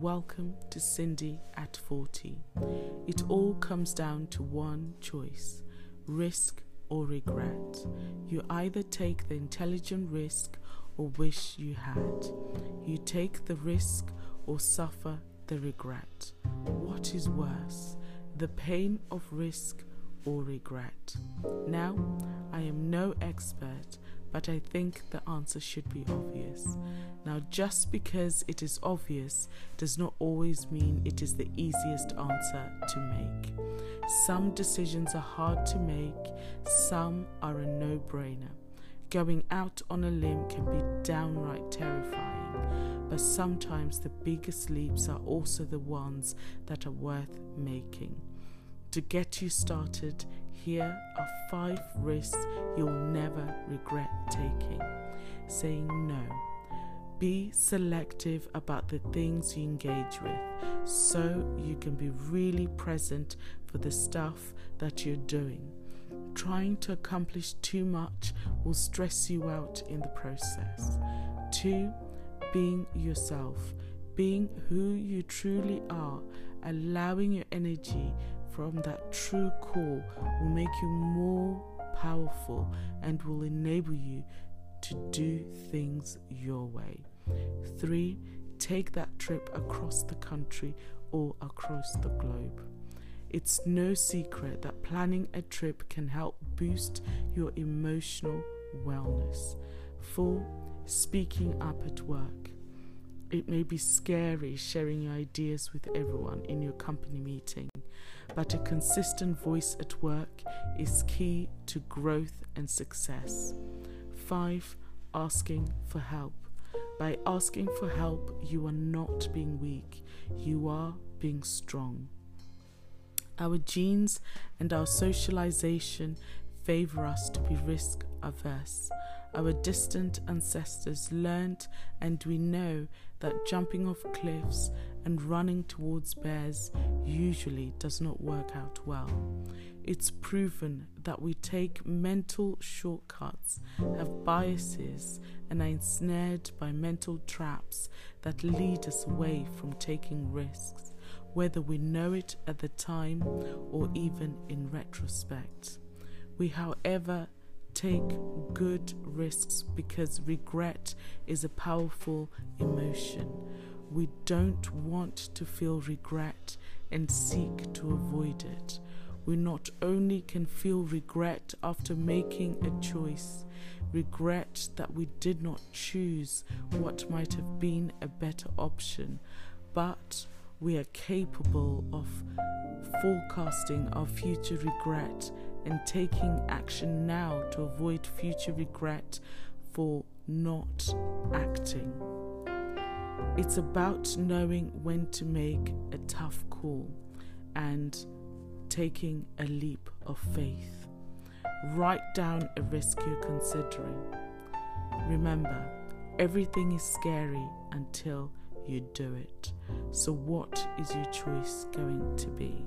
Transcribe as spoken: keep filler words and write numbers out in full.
welcome to Cindy at forty. It all comes down to one choice, risk or regret. You either take the intelligent risk or wish you had. You take the risk or suffer the regret. What is worse, the pain of risk or regret? Now, I am no expert, but I think the answer should be obvious. Now, just because it is obvious does not always mean it is the easiest answer to make. Some decisions are hard to make, some are a no-brainer. Going out on a limb can be downright terrifying, but sometimes the biggest leaps are also the ones that are worth making. To get you started, here are five risks you'll never regret taking. Saying no. Be selective about the things you engage with so you can be really present for the stuff that you're doing. Trying to accomplish too much will stress you out in the process. Two, being yourself. Being who you truly are, allowing your energy from that true core will make you more powerful and will enable you to do things your way. Three, take that trip across the country or across the globe. It's no secret that planning a trip can help boost your emotional wellness. Four, speaking up at work. It may be scary sharing your ideas with everyone in your company meeting, but a consistent voice at work is key to growth and success. Five, asking for help. By asking for help, you are not being weak, you are being strong. Our genes and our socialization favor us to be risk averse. Our distant ancestors learned, and we know that jumping off cliffs and running towards bears usually does not work out well. It's proven that we take mental shortcuts, have biases, and are ensnared by mental traps that lead us away from taking risks, whether we know it at the time or even in retrospect. We, however, take good risks because regret is a powerful emotion. We don't want to feel regret and seek to avoid it. We not only can feel regret after making a choice, regret that we did not choose what might have been a better option, but we are capable of forecasting our future regret and taking action now to avoid future regret for not acting. It's about knowing when to make a tough call and taking a leap of faith. Write down a risk you're considering. Remember, everything is scary until you do it. So what is your choice going to be?